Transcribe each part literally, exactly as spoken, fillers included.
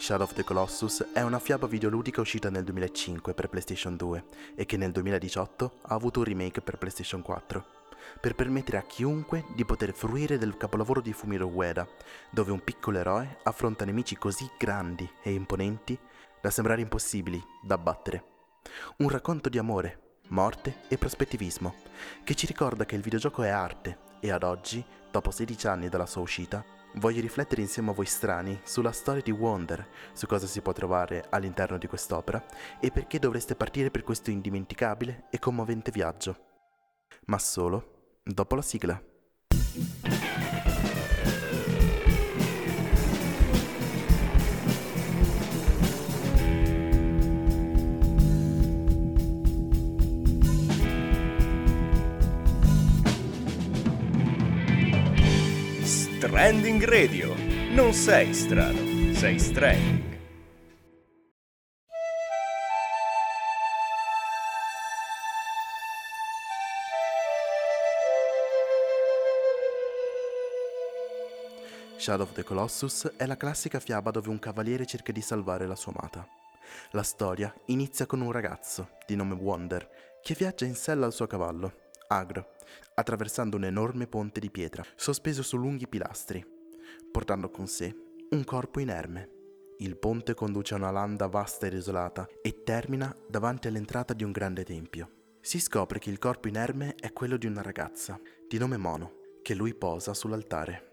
Shadow of the Colossus è una fiaba videoludica uscita nel duemilacinque per PlayStation due e che nel duemiladiciotto ha avuto un remake per PlayStation quattro, per permettere a chiunque di poter fruire del capolavoro di Fumito Ueda, dove un piccolo eroe affronta nemici così grandi e imponenti da sembrare impossibili da battere. Un racconto di amore, morte e prospettivismo, che ci ricorda che il videogioco è arte e ad oggi, dopo sedici anni dalla sua uscita, voglio riflettere insieme a voi strani sulla storia di Wander, su cosa si può trovare all'interno di quest'opera e perché dovreste partire per questo indimenticabile e commovente viaggio. Ma solo dopo la sigla. Stranding Radio, non sei strano, sei stranding. Shadow of the Colossus è la classica fiaba dove un cavaliere cerca di salvare la sua amata. La storia inizia con un ragazzo, di nome Wander, che viaggia in sella al suo cavallo, Agro, attraversando un enorme ponte di pietra, sospeso su lunghi pilastri, portando con sé un corpo inerme. Il ponte conduce a una landa vasta e desolata e termina davanti all'entrata di un grande tempio. Si scopre che il corpo inerme è quello di una ragazza, di nome Mono, che lui posa sull'altare.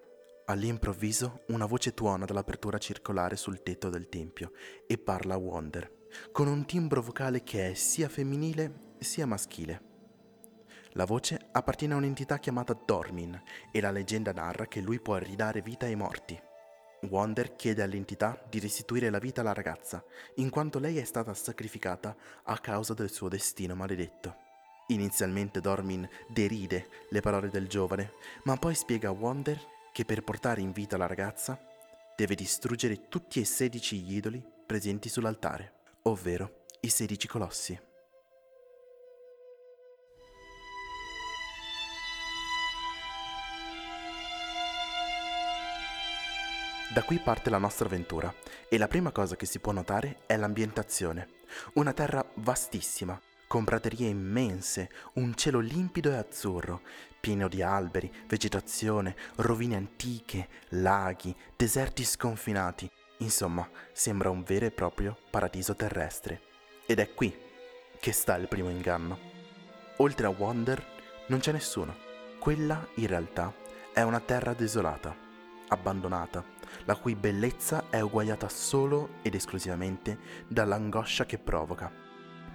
All'improvviso una voce tuona dall'apertura circolare sul tetto del tempio e parla a Wander, con un timbro vocale che è sia femminile sia maschile. La voce appartiene a un'entità chiamata Dormin e la leggenda narra che lui può ridare vita ai morti. Wander chiede all'entità di restituire la vita alla ragazza, in quanto lei è stata sacrificata a causa del suo destino maledetto. Inizialmente Dormin deride le parole del giovane, ma poi spiega a Wander che per portare in vita la ragazza deve distruggere tutti e sedici gli idoli presenti sull'altare, ovvero i sedici colossi. Da qui parte la nostra avventura e la prima cosa che si può notare è l'ambientazione. Una terra vastissima, con praterie immense, un cielo limpido e azzurro, pieno di alberi, vegetazione, rovine antiche, laghi, deserti sconfinati. Insomma, sembra un vero e proprio paradiso terrestre. Ed è qui che sta il primo inganno. Oltre a Wander non c'è nessuno. Quella, in realtà, è una terra desolata, abbandonata, la cui bellezza è uguagliata solo ed esclusivamente dall'angoscia che provoca,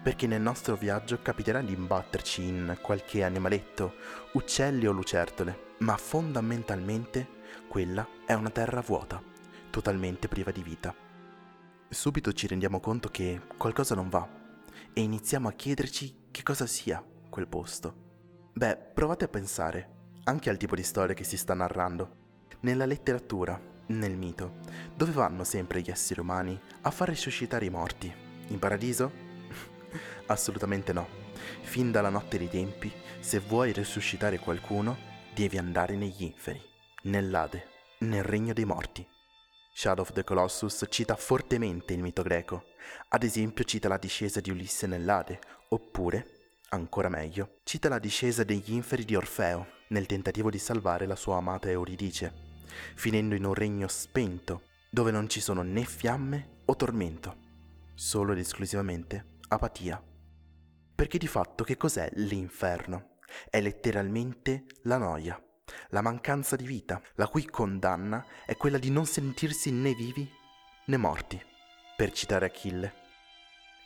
perché nel nostro viaggio capiterà di imbatterci in qualche animaletto, uccelli o lucertole, ma fondamentalmente quella è una terra vuota, totalmente priva di vita. Subito ci rendiamo conto che qualcosa non va e iniziamo a chiederci che cosa sia quel posto. Beh, provate a pensare anche al tipo di storia che si sta narrando. Nella letteratura, nel mito, dove vanno sempre gli esseri umani a far risuscitare i morti? In paradiso? Assolutamente no. Fin dalla notte dei tempi, se vuoi risuscitare qualcuno, devi andare negli inferi, nell'Ade, nel regno dei morti. Shadow of the Colossus cita fortemente il mito greco. Ad esempio cita la discesa di Ulisse nell'Ade, oppure, ancora meglio, cita la discesa degli inferi di Orfeo, nel tentativo di salvare la sua amata Euridice, finendo in un regno spento, dove non ci sono né fiamme o tormento, solo ed esclusivamente apatia. Perché di fatto che cos'è l'inferno? È letteralmente la noia, la mancanza di vita, la cui condanna è quella di non sentirsi né vivi né morti. Per citare Achille,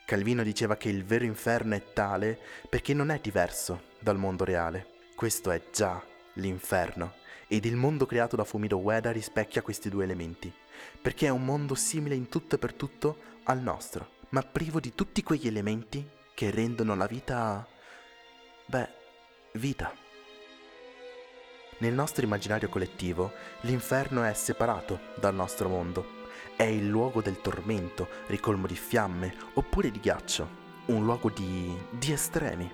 Calvino diceva che il vero inferno è tale perché non è diverso dal mondo reale. Questo è già l'inferno, ed il mondo creato da Fumito Ueda rispecchia questi due elementi, perché è un mondo simile in tutto e per tutto al nostro, ma privo di tutti quegli elementi che rendono la vita... beh, vita. Nel nostro immaginario collettivo, l'inferno è separato dal nostro mondo. È il luogo del tormento, ricolmo di fiamme, oppure di ghiaccio. Un luogo di... di estremi.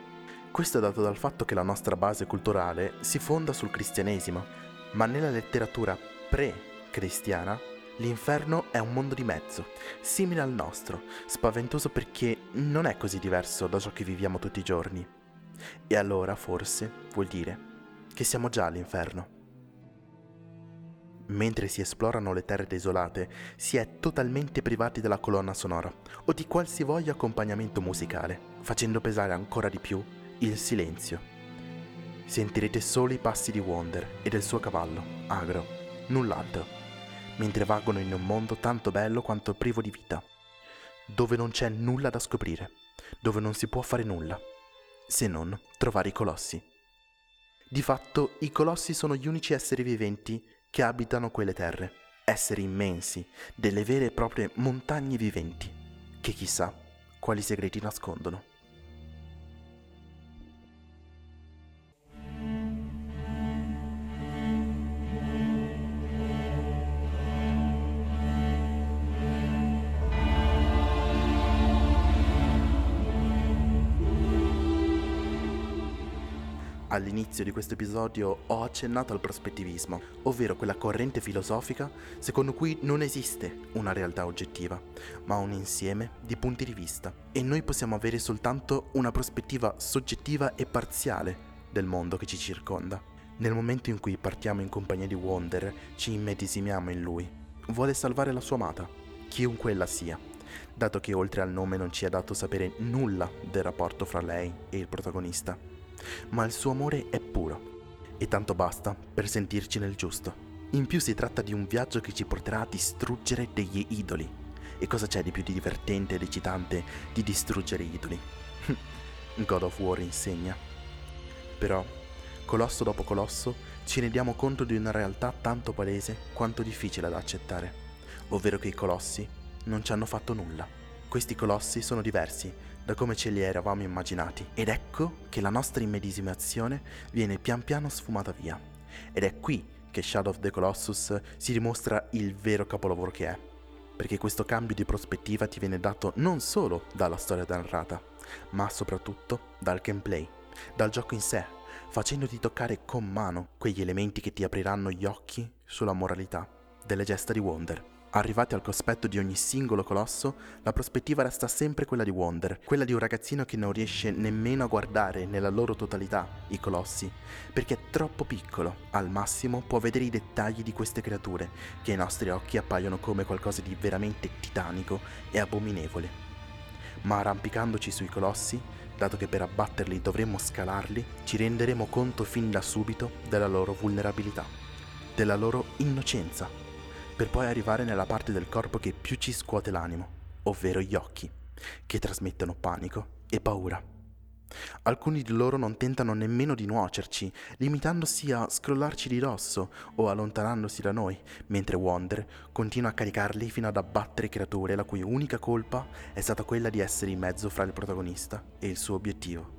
Questo è dato dal fatto che la nostra base culturale si fonda sul cristianesimo, ma nella letteratura pre-cristiana l'inferno è un mondo di mezzo, simile al nostro, spaventoso perché non è così diverso da ciò che viviamo tutti i giorni. E allora, forse, vuol dire che siamo già all'inferno. Mentre si esplorano le terre desolate, si è totalmente privati della colonna sonora o di qualsivoglia accompagnamento musicale, facendo pesare ancora di più il silenzio. Sentirete solo i passi di Wander e del suo cavallo, Agro, null'altro, mentre vagano in un mondo tanto bello quanto privo di vita, dove non c'è nulla da scoprire, dove non si può fare nulla, se non trovare i colossi. Di fatto, i colossi sono gli unici esseri viventi che abitano quelle terre, esseri immensi, delle vere e proprie montagne viventi, che chissà quali segreti nascondono. All'inizio di questo episodio ho accennato al prospettivismo, ovvero quella corrente filosofica secondo cui non esiste una realtà oggettiva, ma un insieme di punti di vista, e noi possiamo avere soltanto una prospettiva soggettiva e parziale del mondo che ci circonda. Nel momento in cui partiamo in compagnia di Wander, ci immedesimiamo in lui. Vuole salvare la sua amata, chiunque ella sia, dato che oltre al nome non ci è dato sapere nulla del rapporto fra lei e il protagonista. Ma il suo amore è puro, e tanto basta per sentirci nel giusto. In più si tratta di un viaggio che ci porterà a distruggere degli idoli. E cosa c'è di più di divertente ed eccitante di distruggere idoli? God of War insegna. Però, colosso dopo colosso, ci rendiamo conto di una realtà tanto palese quanto difficile da accettare, ovvero che i colossi non ci hanno fatto nulla. Questi colossi sono diversi da come ce li eravamo immaginati, ed ecco che la nostra immedesimazione viene pian piano sfumata via, ed è qui che Shadow of the Colossus si dimostra il vero capolavoro che è, perché questo cambio di prospettiva ti viene dato non solo dalla storia narrata, ma soprattutto dal gameplay, dal gioco in sé, facendoti toccare con mano quegli elementi che ti apriranno gli occhi sulla moralità delle gesta di Wander. Arrivati al cospetto di ogni singolo colosso, la prospettiva resta sempre quella di Wander, quella di un ragazzino che non riesce nemmeno a guardare nella loro totalità i colossi, perché è troppo piccolo. Al massimo può vedere i dettagli di queste creature, che ai nostri occhi appaiono come qualcosa di veramente titanico e abominevole. Ma arrampicandoci sui colossi, dato che per abbatterli dovremmo scalarli, ci renderemo conto fin da subito della loro vulnerabilità, della loro innocenza, per poi arrivare nella parte del corpo che più ci scuote l'animo, ovvero gli occhi, che trasmettono panico e paura. Alcuni di loro non tentano nemmeno di nuocerci, limitandosi a scrollarci di dosso o allontanandosi da noi, mentre Wander continua a caricarli fino ad abbattere creature la cui unica colpa è stata quella di essere in mezzo fra il protagonista e il suo obiettivo.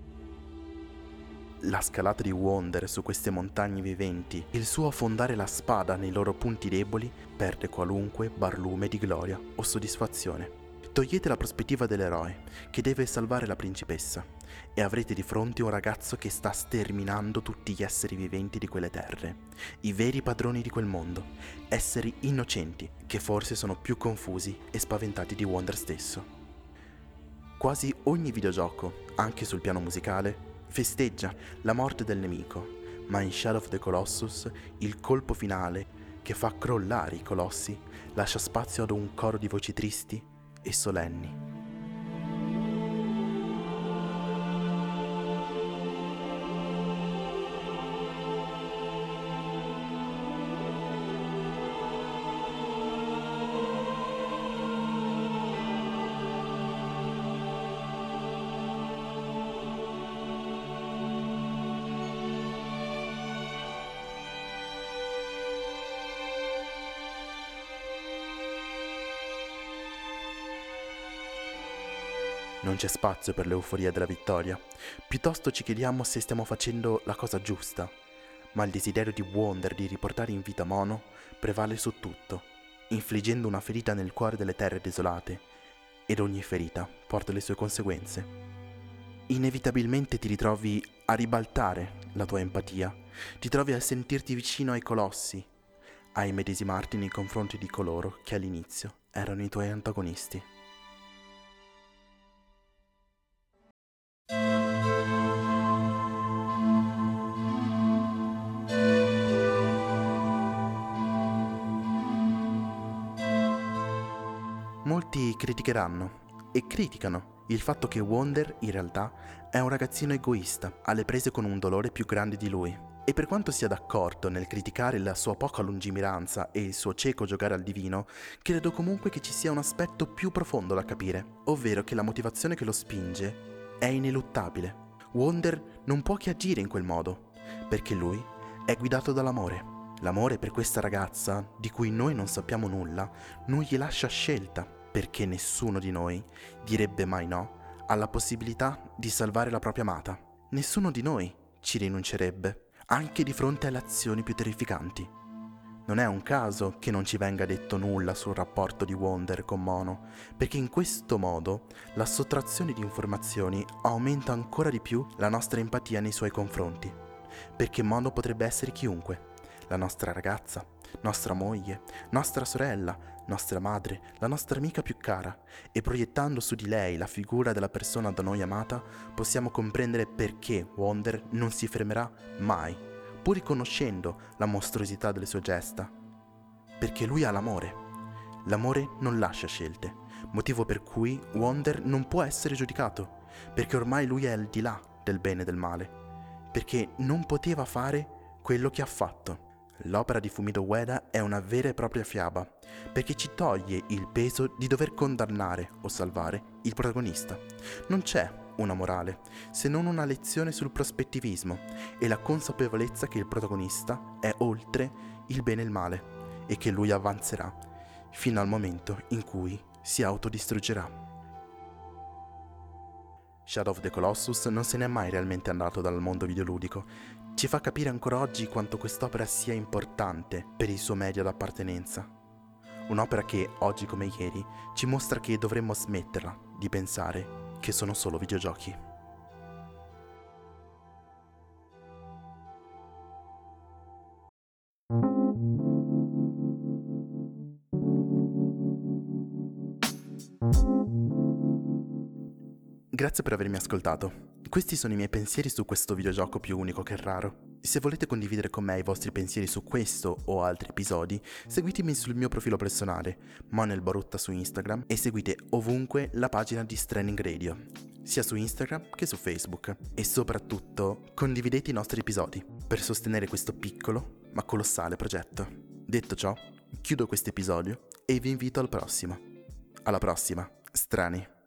La scalata di Wander su queste montagne viventi, il suo affondare la spada nei loro punti deboli, perde qualunque barlume di gloria o soddisfazione. Togliete la prospettiva dell'eroe, che deve salvare la principessa, e avrete di fronte un ragazzo che sta sterminando tutti gli esseri viventi di quelle terre, i veri padroni di quel mondo, esseri innocenti, che forse sono più confusi e spaventati di Wander stesso. Quasi ogni videogioco, anche sul piano musicale, festeggia la morte del nemico, ma in Shadow of the Colossus il colpo finale che fa crollare i colossi lascia spazio ad un coro di voci tristi e solenni. Non c'è spazio per l'euforia della vittoria, piuttosto ci chiediamo se stiamo facendo la cosa giusta, ma il desiderio di Wander di riportare in vita Mono prevale su tutto, infliggendo una ferita nel cuore delle terre desolate, ed ogni ferita porta le sue conseguenze. Inevitabilmente ti ritrovi a ribaltare la tua empatia, ti trovi a sentirti vicino ai colossi, a immedesimarti nei confronti di coloro che all'inizio erano i tuoi antagonisti. Molti criticheranno e criticano il fatto che Wander in realtà è un ragazzino egoista, alle prese con un dolore più grande di lui. E per quanto sia d'accordo nel criticare la sua poca lungimiranza e il suo cieco giocare al divino, credo comunque che ci sia un aspetto più profondo da capire, ovvero che la motivazione che lo spinge è ineluttabile. Wander non può che agire in quel modo, perché lui è guidato dall'amore. L'amore per questa ragazza, di cui noi non sappiamo nulla, non gli lascia scelta, perché nessuno di noi direbbe mai no alla possibilità di salvare la propria amata. Nessuno di noi ci rinuncerebbe, anche di fronte alle azioni più terrificanti. Non è un caso che non ci venga detto nulla sul rapporto di Wander con Mono, perché in questo modo la sottrazione di informazioni aumenta ancora di più la nostra empatia nei suoi confronti, perché Mono potrebbe essere chiunque. La nostra ragazza, nostra moglie, nostra sorella, nostra madre, la nostra amica più cara, e proiettando su di lei la figura della persona da noi amata, possiamo comprendere perché Wander non si fermerà mai, pur riconoscendo la mostruosità delle sue gesta. Perché lui ha l'amore. L'amore non lascia scelte, motivo per cui Wander non può essere giudicato, perché ormai lui è al di là del bene e del male, perché non poteva fare quello che ha fatto. L'opera di Fumito Ueda è una vera e propria fiaba, perché ci toglie il peso di dover condannare o salvare il protagonista. Non c'è una morale, se non una lezione sul prospettivismo e la consapevolezza che il protagonista è oltre il bene e il male e che lui avanzerà fino al momento in cui si autodistruggerà. Shadow of the Colossus non se n'è mai realmente andato dal mondo videoludico. Ci fa capire ancora oggi quanto quest'opera sia importante per il suo medio d'appartenenza. Un'opera che, oggi come ieri, ci mostra che dovremmo smetterla di pensare che sono solo videogiochi. Grazie per avermi ascoltato. Questi sono i miei pensieri su questo videogioco più unico che raro. Se volete condividere con me i vostri pensieri su questo o altri episodi, seguitemi sul mio profilo personale, Manel Barutta su Instagram, e seguite ovunque la pagina di Strange Radio, sia su Instagram che su Facebook. E soprattutto, condividete i nostri episodi per sostenere questo piccolo ma colossale progetto. Detto ciò, chiudo questo episodio e vi invito al prossimo. Alla prossima, strani!